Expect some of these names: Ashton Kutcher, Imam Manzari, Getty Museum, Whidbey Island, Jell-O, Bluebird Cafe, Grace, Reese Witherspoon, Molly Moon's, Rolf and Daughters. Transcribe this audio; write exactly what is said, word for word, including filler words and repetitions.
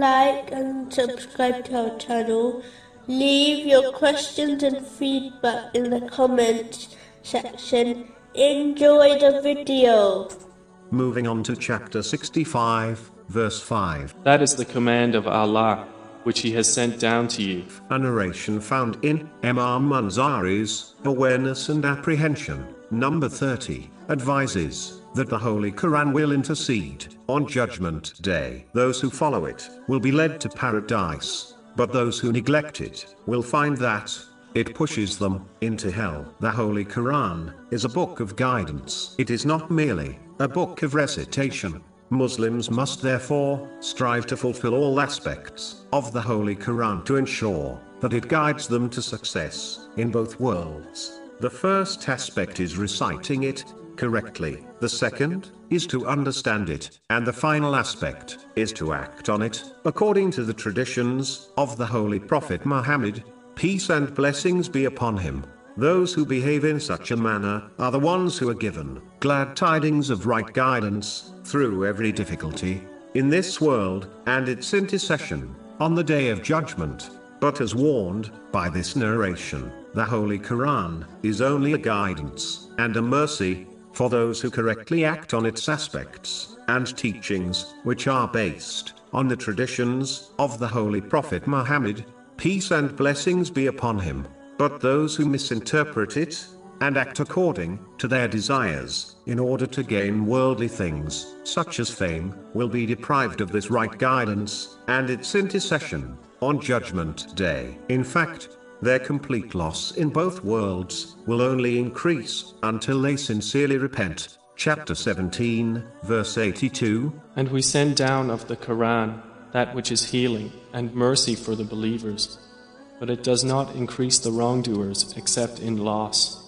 like and subscribe to our channel. Leave your questions and feedback in the comments section. Enjoy the video. Moving on to chapter sixty-five, verse five. That is the command of Allah, which He has sent down to you. A narration found in Imam Manzari's Awareness and Apprehension, number thirty, advises that the Holy Quran will intercede on Judgment Day. Those who follow it will be led to paradise, but those who neglect it will find that it pushes them into hell. The Holy Quran is a book of guidance. It is not merely a book of recitation. Muslims must therefore strive to fulfill all aspects of the Holy Quran to ensure that it guides them to success in both worlds. The first aspect is reciting it correctly, the second is to understand it, and the final aspect is to act on it according to the traditions of the Holy Prophet Muhammad. Peace and blessings be upon him. Those who behave in such a manner are the ones who are given glad tidings of right guidance through every difficulty in this world and its intercession on the Day of Judgment. But as warned by this narration, the Holy Quran is only a guidance and a mercy for those who correctly act on its aspects and teachings, which are based on the traditions of the Holy Prophet Muhammad. Peace and blessings be upon him. But those who misinterpret it and act according to their desires in order to gain worldly things, such as fame, will be deprived of this right guidance and its intercession on Judgment Day. In fact, their complete loss in both worlds will only increase until they sincerely repent. Chapter seventeen, verse eighty-two. And we send down of the Quran that which is healing and mercy for the believers, but it does not increase the wrongdoers except in loss.